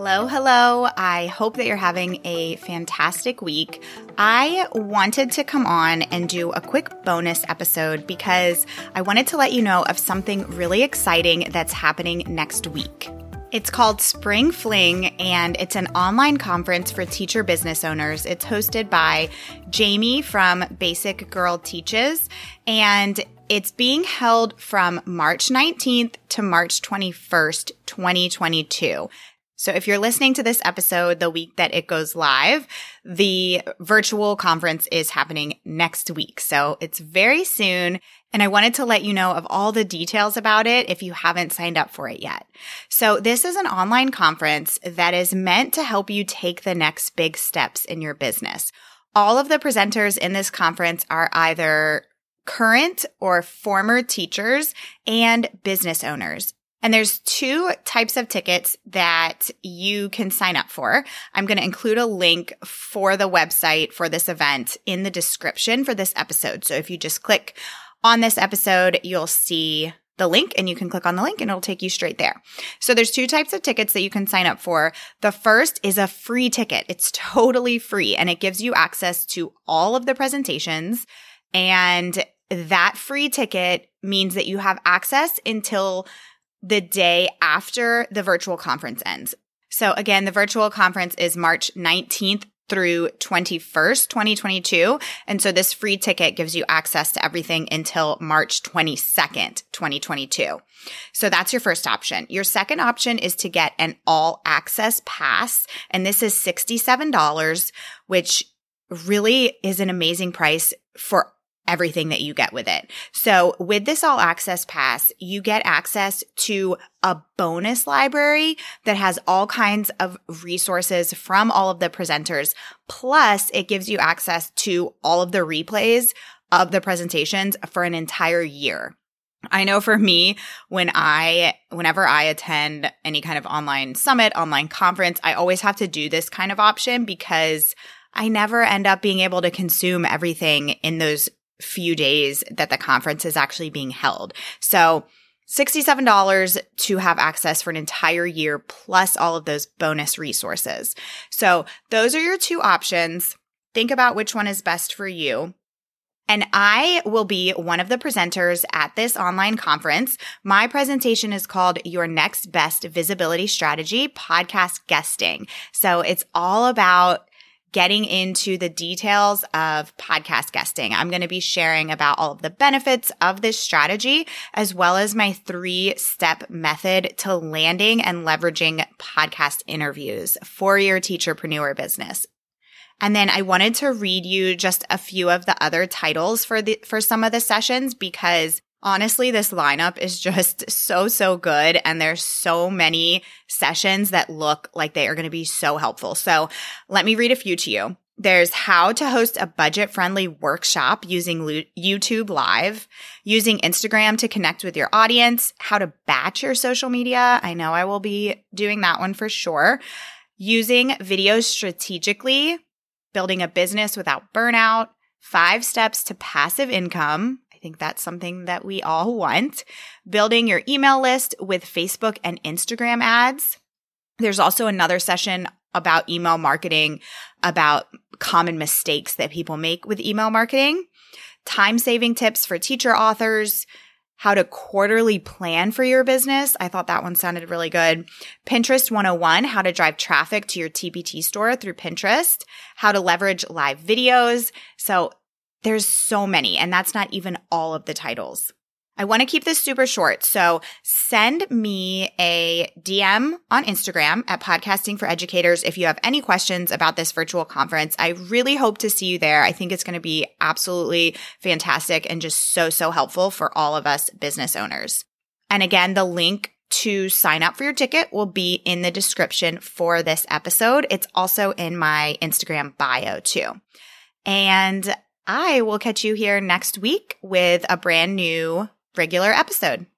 Hello. I hope that you're having a fantastic week. I wanted to come on and do a quick bonus episode because I wanted to let you know of something really exciting that's happening next week. It's called Spring Fling, and it's an online conference for teacher business owners. It's hosted by Jamie from Basic Girl Teaches, and it's being held from March 19th to March 21st, 2022. So if you're listening to this episode the week that it goes live, the virtual conference is happening next week. So it's very soon, and I wanted to let you know of all the details about it if you haven't signed up for it yet. So this is an online conference that is meant to help you take the next big steps in your business. All of the presenters in this conference are either current or former teachers and business owners. And there's two types of tickets that you can sign up for. I'm going to include a link for the website for this event in the description for this episode. So if you just click on this episode, you'll see the link, and you can click on the link and it'll take you straight there. So there's two types of tickets that you can sign up for. The first is a free ticket. It's totally free, and it gives you access to all of the presentations, and that free ticket means that you have access until the day after the virtual conference ends. So again, the virtual conference is March 19th through 21st, 2022. And so this free ticket gives you access to everything until March 22nd, 2022. So that's your first option. Your second option is to get an all-access pass, and this is $67, which really is an amazing price for everything that you get with it. So with this all access pass, you get access to a bonus library that has all kinds of resources from all of the presenters. Plus, it gives you access to all of the replays of the presentations for an entire year. I know for me, whenever I attend any kind of online summit, online conference, I always have to do this kind of option because I never end up being able to consume everything in those few days that the conference is actually being held. So $67 to have access for an entire year plus all of those bonus resources. So those are your two options. Think about which one is best for you. And I will be one of the presenters at this online conference. My presentation is called Your Next Best Visibility Strategy Podcast Guesting. So it's all about getting into the details of podcast guesting. I'm going to be sharing about all of the benefits of this strategy, as well as my 3-step method to landing and leveraging podcast interviews for your teacherpreneur business. And then I wanted to read you just a few of the other titles for some of the sessions, because honestly, this lineup is just so good, and there's so many sessions that look like they are going to be so helpful. So let me read a few to you. There's how to host a budget-friendly workshop using YouTube Live, using Instagram to connect with your audience, how to batch your social media. I know I will be doing that one for sure. Using videos strategically, building a business without burnout, 5 steps to passive income. I think that's something that we all want. Building your email list with Facebook and Instagram ads. There's also another session about email marketing, about common mistakes that people make with email marketing, time-saving tips for teacher authors, how to quarterly plan for your business. I thought that one sounded really good. Pinterest 101, how to drive traffic to your TPT store through Pinterest, how to leverage live videos. So there's so many, and that's not even all of the titles. I want to keep this super short, so send me a DM on Instagram at Podcasting for Educators if you have any questions about this virtual conference. I really hope to see you there. I think it's going to be absolutely fantastic and just so helpful for all of us business owners. And again, the link to sign up for your ticket will be in the description for this episode. It's also in my Instagram bio too. And I will catch you here next week with a brand new regular episode.